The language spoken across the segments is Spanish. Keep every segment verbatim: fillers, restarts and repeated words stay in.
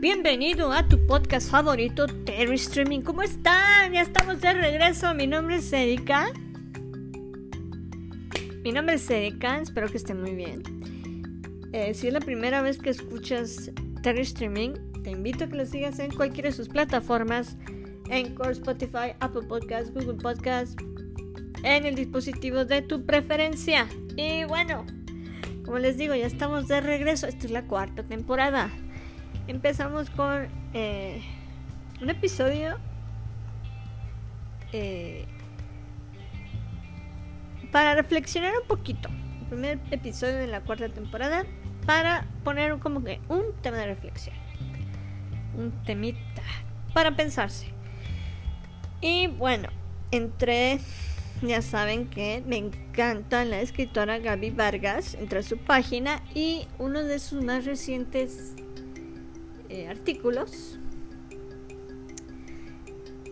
Bienvenido a tu podcast favorito, Terry Streaming. ¿Cómo están? Ya estamos de regreso. Mi nombre es Erika. Mi nombre es Erika. Espero que estén muy bien. Eh, si es la primera vez que escuchas Terry Streaming, te invito a que lo sigas en cualquiera de sus plataformas: Anchor, Spotify, Apple Podcasts, Google Podcasts, en el dispositivo de tu preferencia. Y bueno, como les digo, ya estamos de regreso. Esta es la cuarta temporada. Empezamos con eh, un episodio eh, para reflexionar un poquito. El primer episodio de la cuarta temporada para poner como que un tema de reflexión, un temita para pensarse. Y bueno, entre, ya saben que me encanta la escritora Gaby Vargas, entre su página y uno de sus más recientes Eh, artículos,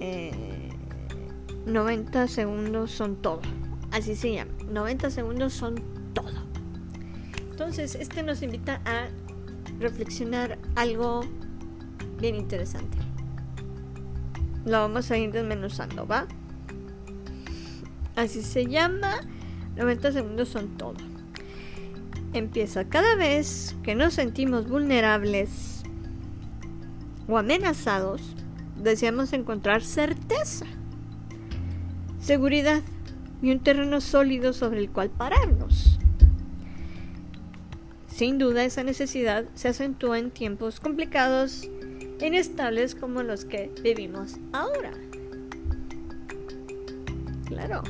eh, noventa segundos son todo, así se llama, noventa segundos son todo. Entonces este nos invita a reflexionar algo bien interesante. Lo vamos a ir desmenuzando, ¿va? Así se llama, noventa segundos son todo. Empieza: cada vez que nos sentimos vulnerables o amenazados, deseamos encontrar certeza, seguridad y un terreno sólido sobre el cual pararnos. Sin duda, esa necesidad se acentúa en tiempos complicados e inestables como los que vivimos ahora. Claro.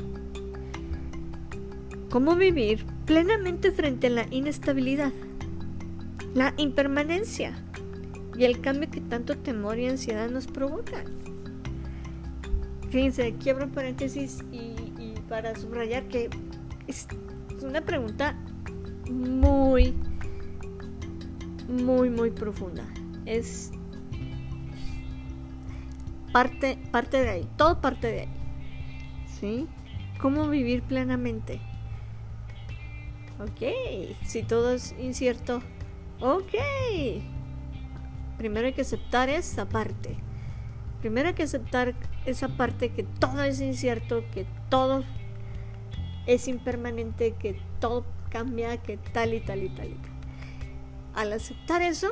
¿Cómo vivir plenamente frente a la inestabilidad, la impermanencia y el cambio que tanto temor y ansiedad nos provocan? Fíjense, quiebro paréntesis y, y para subrayar que es una pregunta muy, muy, muy profunda. Es parte, parte de ahí, todo parte de ahí, ¿sí? ¿Cómo vivir plenamente? Ok, si todo es incierto, ok. Primero hay que aceptar esa parte. Primero hay que aceptar esa parte que todo es incierto, que todo es impermanente, que todo cambia, que tal y tal y tal y tal. Al aceptar eso,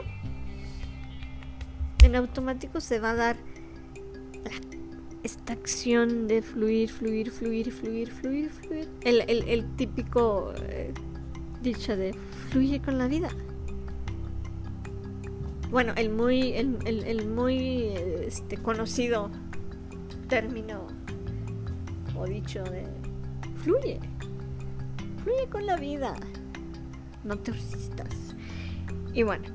en automático se va a dar esta acción de fluir, fluir, fluir, fluir, fluir, fluir. El, el, el típico eh, dicho de fluye con la vida. Bueno, el muy, el, el, el muy este, conocido término o dicho de fluye, fluye con la vida, no te resistas. Y bueno,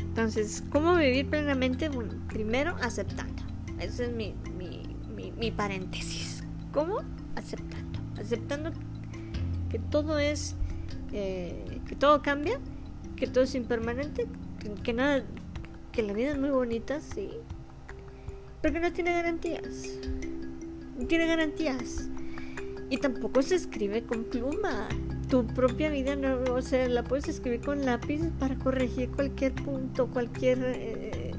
entonces, ¿cómo vivir plenamente? Bueno, primero aceptando. Ese es mi, mi, mi, mi paréntesis. ¿Cómo? Aceptando. Aceptando que todo es, eh, que todo cambia, que todo es impermanente, que nada, que la vida es muy bonita, sí, pero que no tiene garantías, no tiene garantías, y tampoco se escribe con pluma. Tu propia vida, no, o sea, la puedes escribir con lápiz para corregir cualquier punto, cualquier, eh,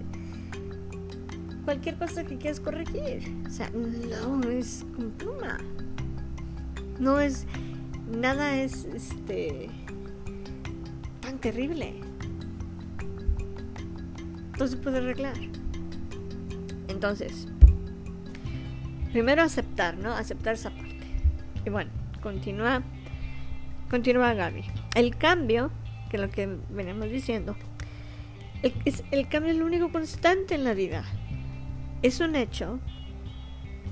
cualquier cosa que quieras corregir. O sea, no es con pluma, no es, nada es, este... terrible. Entonces puede arreglar. Entonces, primero aceptar, ¿no? Aceptar esa parte. Y bueno, continúa, continúa Gaby. El cambio, que es lo que venimos diciendo, el, es, el cambio es lo único constante en la vida. Es un hecho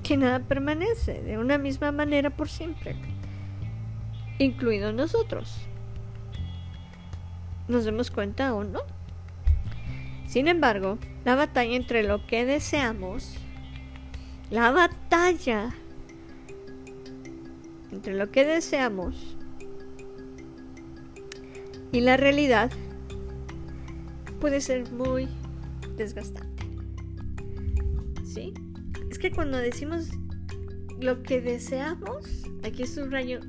que nada permanece de una misma manera por siempre, incluidos nosotros, nos demos cuenta o no. Sin embargo, la batalla entre lo que deseamos, la batalla entre lo que deseamos y la realidad puede ser muy desgastante. ¿Sí? Es que cuando decimos lo que deseamos, aquí subrayo,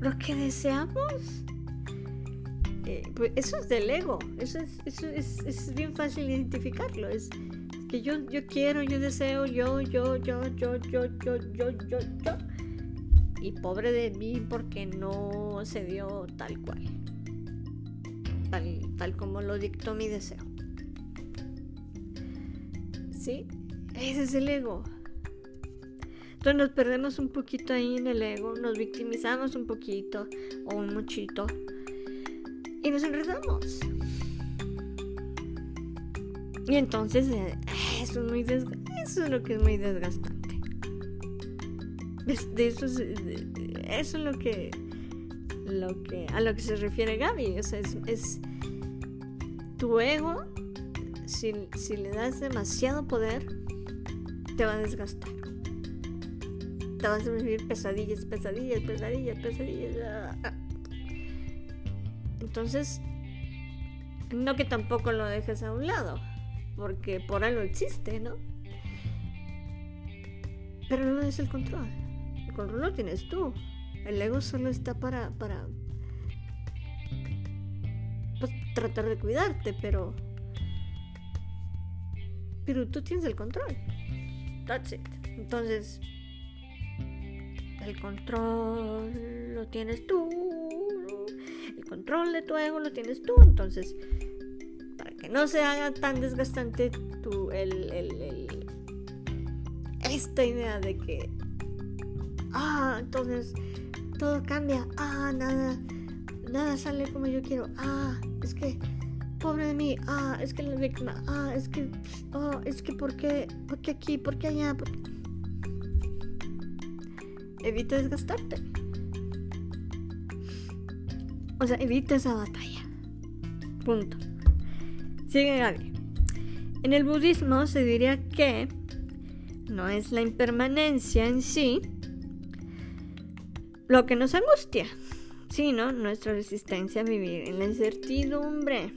lo que deseamos, eh, pues eso es del ego, eso es, eso es, es bien fácil identificarlo, es que yo, yo quiero, yo deseo, yo, yo, yo, yo, yo, yo, yo, yo, yo, y pobre de mí porque no se dio tal cual, tal, tal como lo dictó mi deseo. ¿Sí? Ese es el ego. Entonces nos perdemos un poquito ahí en el ego, nos victimizamos un poquito o un muchito y nos enredamos. Y entonces eso es, muy desg- eso es lo que es muy desgastante. De, de eso, es, de, eso es lo que, lo que a lo que se refiere Gaby. O sea, es, es tu ego. Si, si le das demasiado poder, te va a desgastar. Te vas a vivir pesadillas, pesadillas, pesadillas, pesadillas. Entonces, no que tampoco lo dejes a un lado, porque por algo existe, ¿no? Pero no es el control. El control lo tienes tú. El ego solo está para, para pues, tratar de cuidarte, pero... pero tú tienes el control. That's it. Entonces, el control lo tienes tú. El control de tu ego lo tienes tú. Entonces, para que no se haga tan desgastante tu, el, el, el, esta idea de que, ah, entonces todo cambia. Ah, nada, nada sale como yo quiero. Ah, es que... pobre de mí, ah, es que la víctima, ah, es que, oh, es que, ¿por qué? ¿Por qué aquí? ¿Por qué allá? ¿Por qué? Evita desgastarte. O sea, evita esa batalla. Punto. Sigue Gaby. En el budismo se diría que no es la impermanencia en sí lo que nos angustia, sino nuestra resistencia a vivir en la incertidumbre.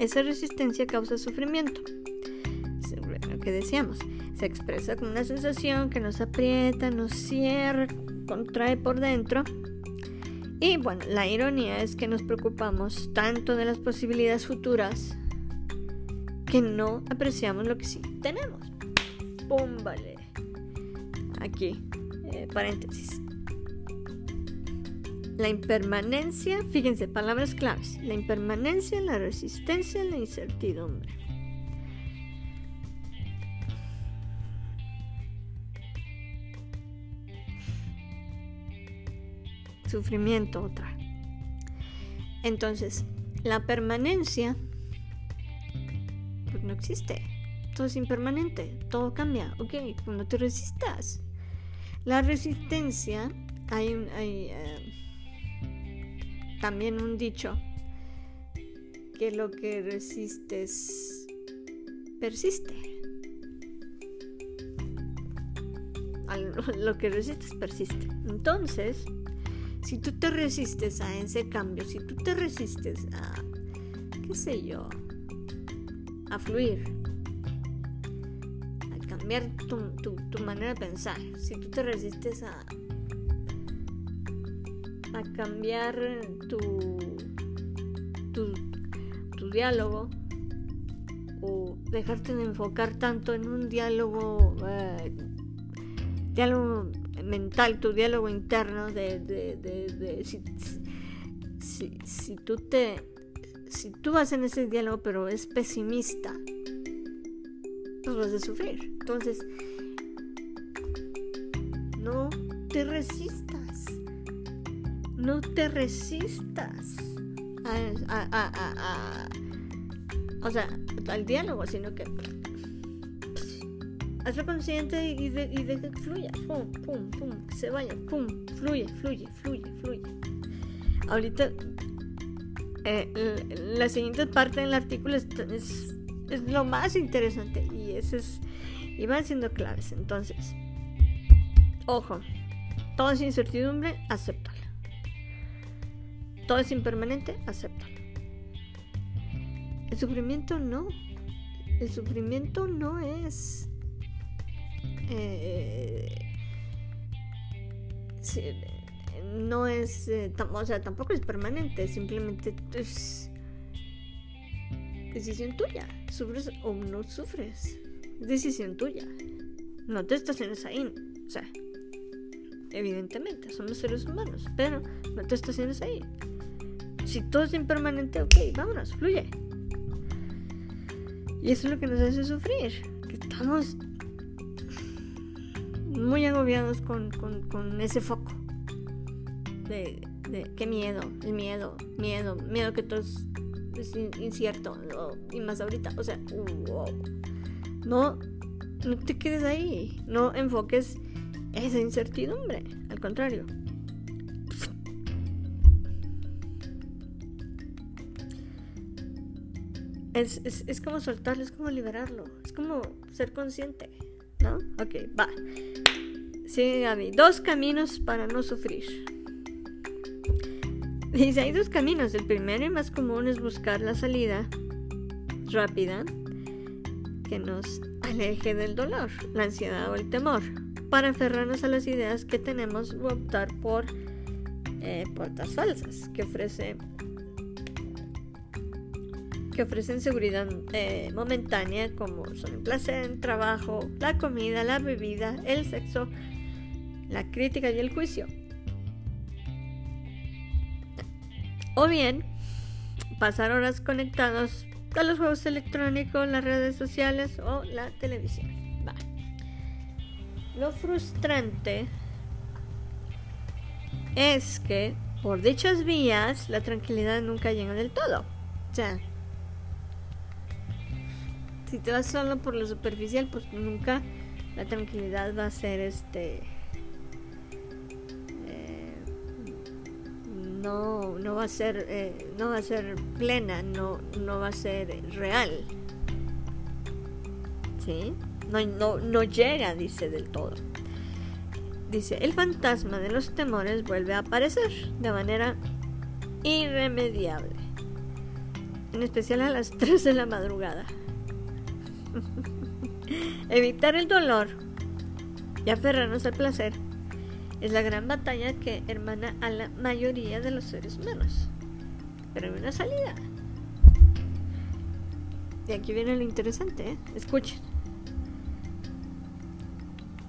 Esa resistencia causa sufrimiento, lo que decíamos. Se expresa con una sensación que nos aprieta, nos cierra, contrae por dentro. Y bueno, la ironía es que nos preocupamos tanto de las posibilidades futuras que no apreciamos lo que sí tenemos. ¡Pum! Vale. Aquí, eh, paréntesis. La impermanencia, fíjense, palabras claves. La impermanencia, la resistencia, la incertidumbre. Sufrimiento, otra. Entonces, la permanencia, pues no existe. Todo es impermanente, todo cambia. Ok, pues no te resistas. La resistencia, hay un... Hay, uh, también un dicho que lo que resistes persiste. Lo que resistes persiste. Entonces, si tú te resistes a ese cambio, si tú te resistes a, qué sé yo, a fluir, a cambiar tu, tu, tu manera de pensar, si tú te resistes a a cambiar tu, tu tu diálogo o dejarte de enfocar tanto en un diálogo eh, diálogo mental, tu diálogo interno de, de, de, de, de si, si, si tú te si tú vas en ese diálogo pero es pesimista, pues vas a sufrir. Entonces no te resistas. No te resistas a, a, a, a, a, o sea, al diálogo, sino que hazlo consciente y, de, y deja que fluya. Pum, pum, pum, que se vaya. Pum, fluye, fluye, fluye, fluye. Ahorita, eh, la siguiente parte del artículo es, es, es lo más interesante y eso es, y van siendo claves. Entonces, ojo, todo es incertidumbre, acepta. Todo es impermanente, acéptalo. El sufrimiento no. El sufrimiento no es... Eh, no es, eh, tam- o sea, tampoco es permanente, simplemente es decisión tuya. Sufres o no sufres, decisión tuya. No te estaciones ahí, o sea, evidentemente, somos seres humanos, pero no te estaciones ahí. Si todo es impermanente, ok, vámonos, fluye. Y eso es lo que nos hace sufrir, que estamos muy agobiados con, con, con ese foco de, de qué miedo, el miedo, miedo, miedo que todo es, es incierto, no, y más ahorita, o sea, wow. No, no te quedes ahí, no enfoques esa incertidumbre, al contrario. Es, es, es como soltarlo, es como liberarlo, es como ser consciente, ¿no? Ok, va. Sigue Gaby. Dos caminos para no sufrir. Dice, hay dos caminos. El primero y más común es buscar la salida rápida que nos aleje del dolor, la ansiedad o el temor, para aferrarnos a las ideas que tenemos o optar por eh, puertas falsas que ofrece... que ofrecen seguridad eh, momentánea, como son el placer, el trabajo, la comida, la bebida, el sexo, la crítica y el juicio. O bien, pasar horas conectados a los juegos electrónicos, las redes sociales o la televisión. Va. Lo frustrante es que, por dichas vías, la tranquilidad nunca llega del todo. O sea, si te vas solo por lo superficial, pues nunca la tranquilidad va a ser este eh, no no va a ser eh, no va a ser plena, no no va a ser real, sí, no no no llega, dice, del todo. Dice, el fantasma de los temores vuelve a aparecer de manera irremediable, en especial a las tres de la madrugada. Evitar el dolor y aferrarnos al placer es la gran batalla que hermana a la mayoría de los seres humanos, pero hay una salida. Y aquí viene lo interesante, ¿eh? Escuchen.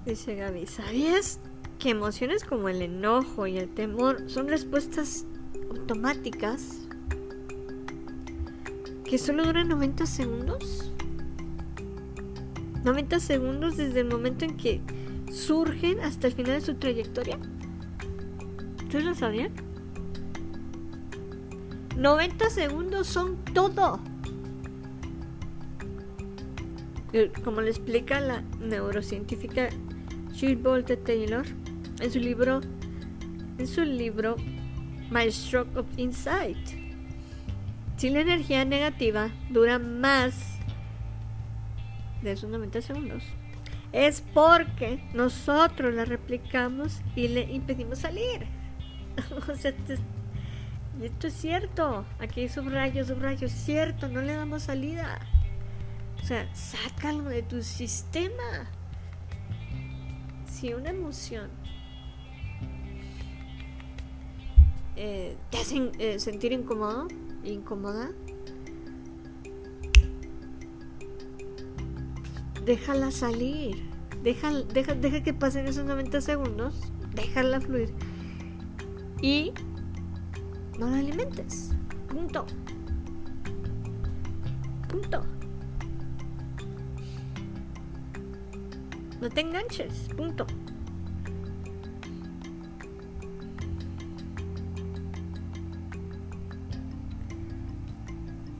Dice Gaby, ¿sabías que emociones como el enojo y el temor son respuestas automáticas que solo duran noventa segundos? noventa segundos desde el momento en que surgen hasta el final de su trayectoria. ¿Ustedes lo sabían? noventa segundos son todo. Como le explica la neurocientífica Jill Bolte Taylor en su libro en su libro My Stroke of Insight, si la energía negativa dura más de esos noventa segundos, es porque nosotros la replicamos y le impedimos salir. O sea, y esto es cierto. Aquí subrayo, subrayo, es cierto, no le damos salida. O sea, sácalo de tu sistema. Si una emoción eh, te hace eh, sentir incómodo, incómoda, déjala salir, deja, deja, deja que pasen esos noventa segundos, déjala fluir y no la alimentes, punto, punto, no te enganches, punto.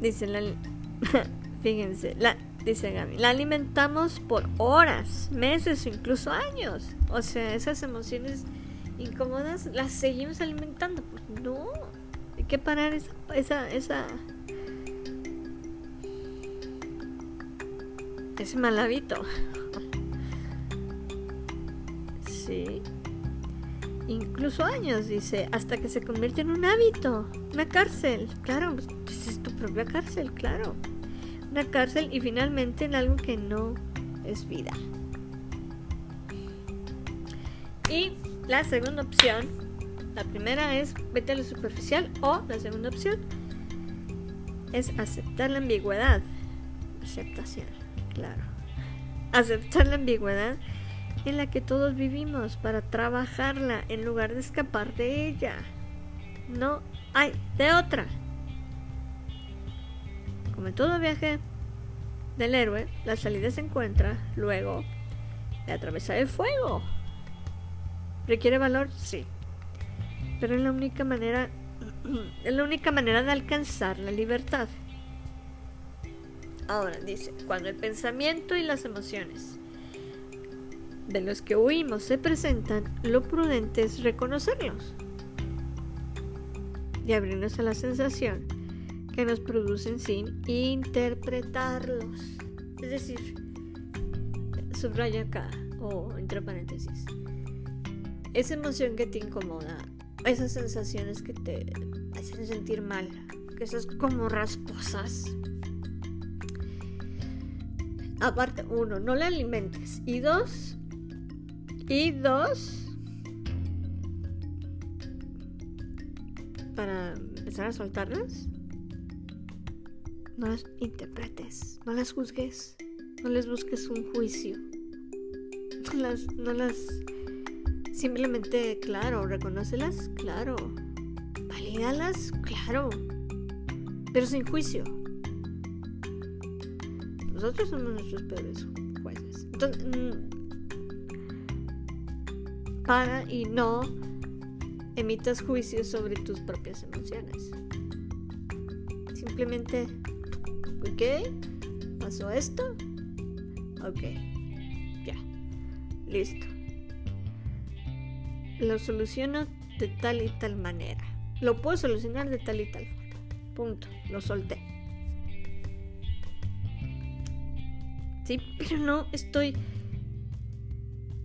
Dice la, fíjense, la Dice Gaby, la alimentamos por horas, meses o incluso años. O sea, esas emociones incómodas las seguimos alimentando. Pues no, hay que parar esa, esa, esa, ese mal hábito. Sí, incluso años, dice, hasta que se convierte en un hábito, una cárcel. Claro, pues es tu propia cárcel, claro. Una cárcel y finalmente en algo que no es vida. Y la segunda opción, La primera es vete a lo superficial, o la segunda opción es aceptar la ambigüedad. Aceptación, claro. Aceptar la ambigüedad en la que todos vivimos para trabajarla en lugar de escapar de ella. No hay de otra. Como en todo viaje del héroe, la salida se encuentra luego de atravesar el fuego. ¿Requiere valor? Sí. Pero es la única manera, es la única manera de alcanzar la libertad. Ahora dice, cuando el pensamiento y las emociones de los que huimos se presentan, lo prudente es reconocerlos y abrirnos a la sensación que nos producen sin interpretarlos. Es decir, subraya acá, o entre paréntesis, esa emoción que te incomoda, esas sensaciones que te hacen sentir mal, que esas como rasposas. Aparte, uno, no la alimentes. Y dos, y dos, para empezar a soltarlas, no las interpretes, no las juzgues, no les busques un juicio, no las, no las, simplemente, claro, reconócelas, claro, valídalas, claro, pero sin juicio. Nosotros somos nuestros peores jueces. Entonces, mmm, para y no emitas juicios sobre tus propias emociones. Simplemente, ¿ok? ¿Pasó esto? Ok. Ya. Listo. Lo soluciono de tal y tal manera. Lo puedo solucionar de tal y tal forma. Punto. Lo solté. Sí, pero no estoy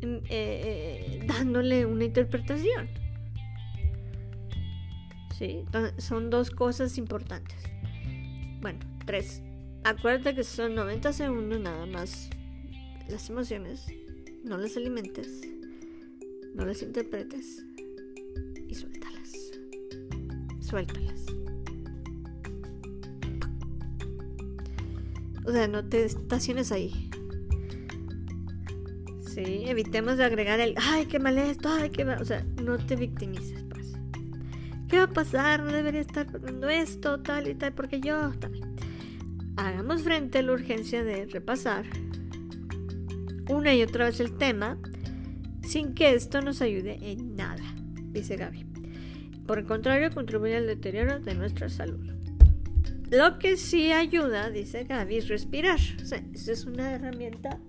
eh, eh, dándole una interpretación. Sí, son dos cosas importantes. Bueno, tres. Acuérdate que son noventa segundos nada más. Las emociones, no las alimentes, no las interpretes y suéltalas. Suéltalas. O sea, no te estaciones ahí. Sí, evitemos de agregar el ay, qué mal esto, ay, qué mal. O sea, no te victimices, pues. ¿Qué va a pasar? No debería estar pasando esto, tal y tal, porque yo, tal. Hagamos frente a la urgencia de repasar una y otra vez el tema sin que esto nos ayude en nada, dice Gaby. Por el contrario, contribuye al deterioro de nuestra salud. Lo que sí ayuda, dice Gaby, es respirar. O sea, esa es una herramienta,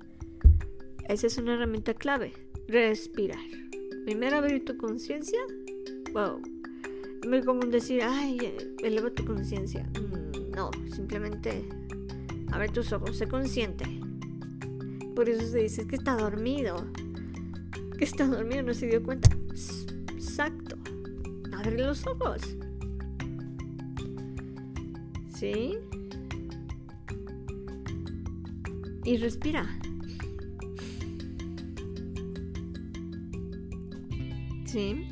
esa es una herramienta clave. Respirar. Primero abrir tu conciencia. Wow. Es muy común decir, ay, eleva tu conciencia. No, simplemente abre tus ojos, sé consciente. Por eso se dice, es que está dormido. Que está dormido, no se dio cuenta. Exacto. Abre los ojos. ¿Sí? Y respira. ¿Sí?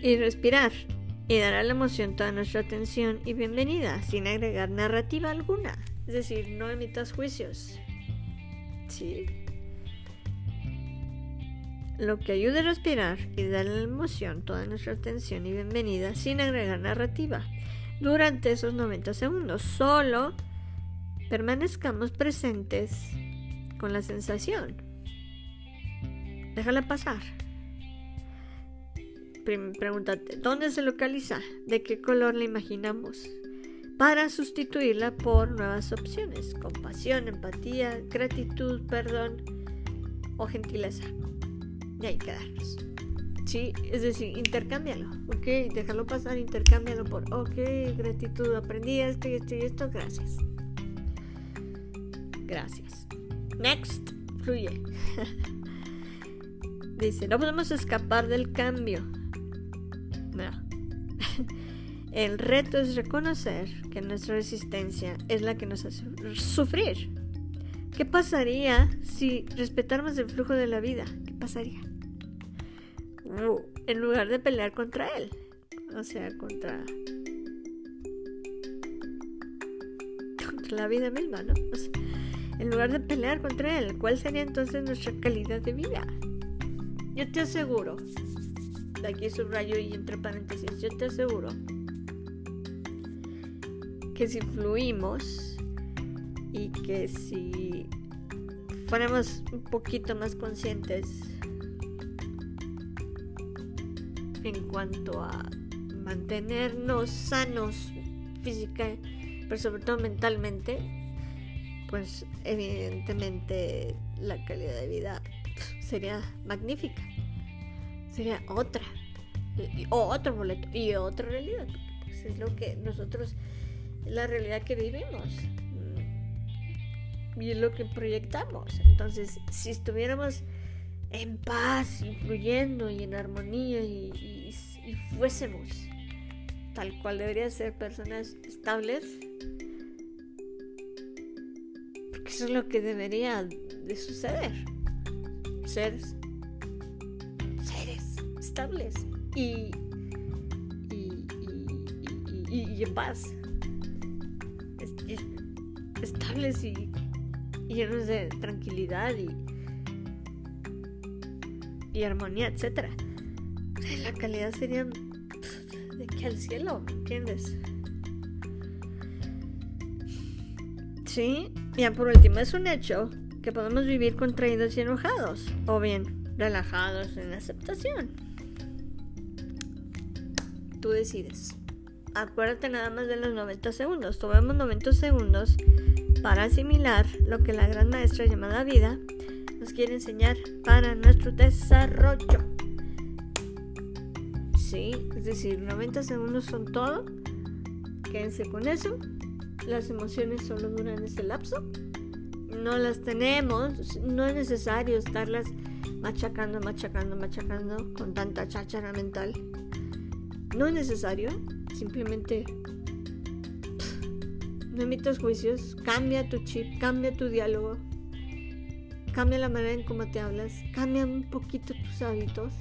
Y respirar. Y dar a la emoción toda nuestra atención y bienvenida, sin agregar narrativa alguna. Es decir, no emitas juicios. ¿Sí? Lo que ayuda a respirar y dar a la emoción toda nuestra atención y bienvenida, sin agregar narrativa. Durante esos noventa segundos, solo permanezcamos presentes con la sensación. Déjala pasar. Pregúntate, ¿dónde se localiza? ¿De qué color la imaginamos? Para sustituirla por nuevas opciones: compasión, empatía, gratitud, perdón o gentileza. Y ahí quedarnos. Sí, es decir, intercámbialo, ok, déjalo pasar, intercámbialo por ok, gratitud, aprendí esto y esto y esto, gracias. Gracias. Next, fluye. Dice, no podemos escapar del cambio. No. El reto es reconocer que nuestra resistencia es la que nos hace sufrir. ¿Qué pasaría si respetáramos el flujo de la vida? ¿Qué pasaría? Uh, en lugar de pelear contra él, o sea, contra, contra la vida misma, ¿no? O sea, en lugar de pelear contra él, ¿cuál sería entonces nuestra calidad de vida? Yo te aseguro, aquí subrayo y entre paréntesis, yo te aseguro que si fluimos y que si fuéramos un poquito más conscientes en cuanto a mantenernos sanos física, pero sobre todo mentalmente, pues evidentemente la calidad de vida sería magnífica, sería otra, o otro boleto y otra realidad, pues es lo que nosotros, la realidad que vivimos y es lo que proyectamos. Entonces, si estuviéramos en paz, fluyendo y en armonía y, y, y fuésemos tal cual debería ser, personas estables, porque eso es lo que debería de suceder, seres seres estables y y, y, y, y, y en paz, estables y llenos de tranquilidad y y armonía, etcétera. La calidad sería de que al cielo, ¿entiendes? Sí, ya por último, es un hecho que podemos vivir contraídos y enojados, o bien relajados en aceptación. Tú decides. Acuérdate nada más de los noventa segundos. Tomemos noventa segundos para asimilar lo que la gran maestra llamada vida nos quiere enseñar para nuestro desarrollo. Sí, es decir, noventa segundos son todo. Quédense con eso. Las emociones solo duran ese lapso. No las tenemos, no es necesario estarlas machacando, machacando, machacando con tanta cháchara mental. No es necesario, simplemente pff, no emitas juicios, cambia tu chip, cambia tu diálogo. Cambia la manera en cómo te hablas, cambia un poquito tus hábitos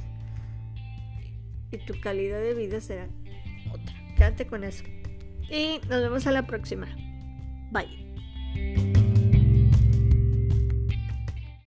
y tu calidad de vida será otra. Quédate con eso. Y nos vemos a la próxima. Bye.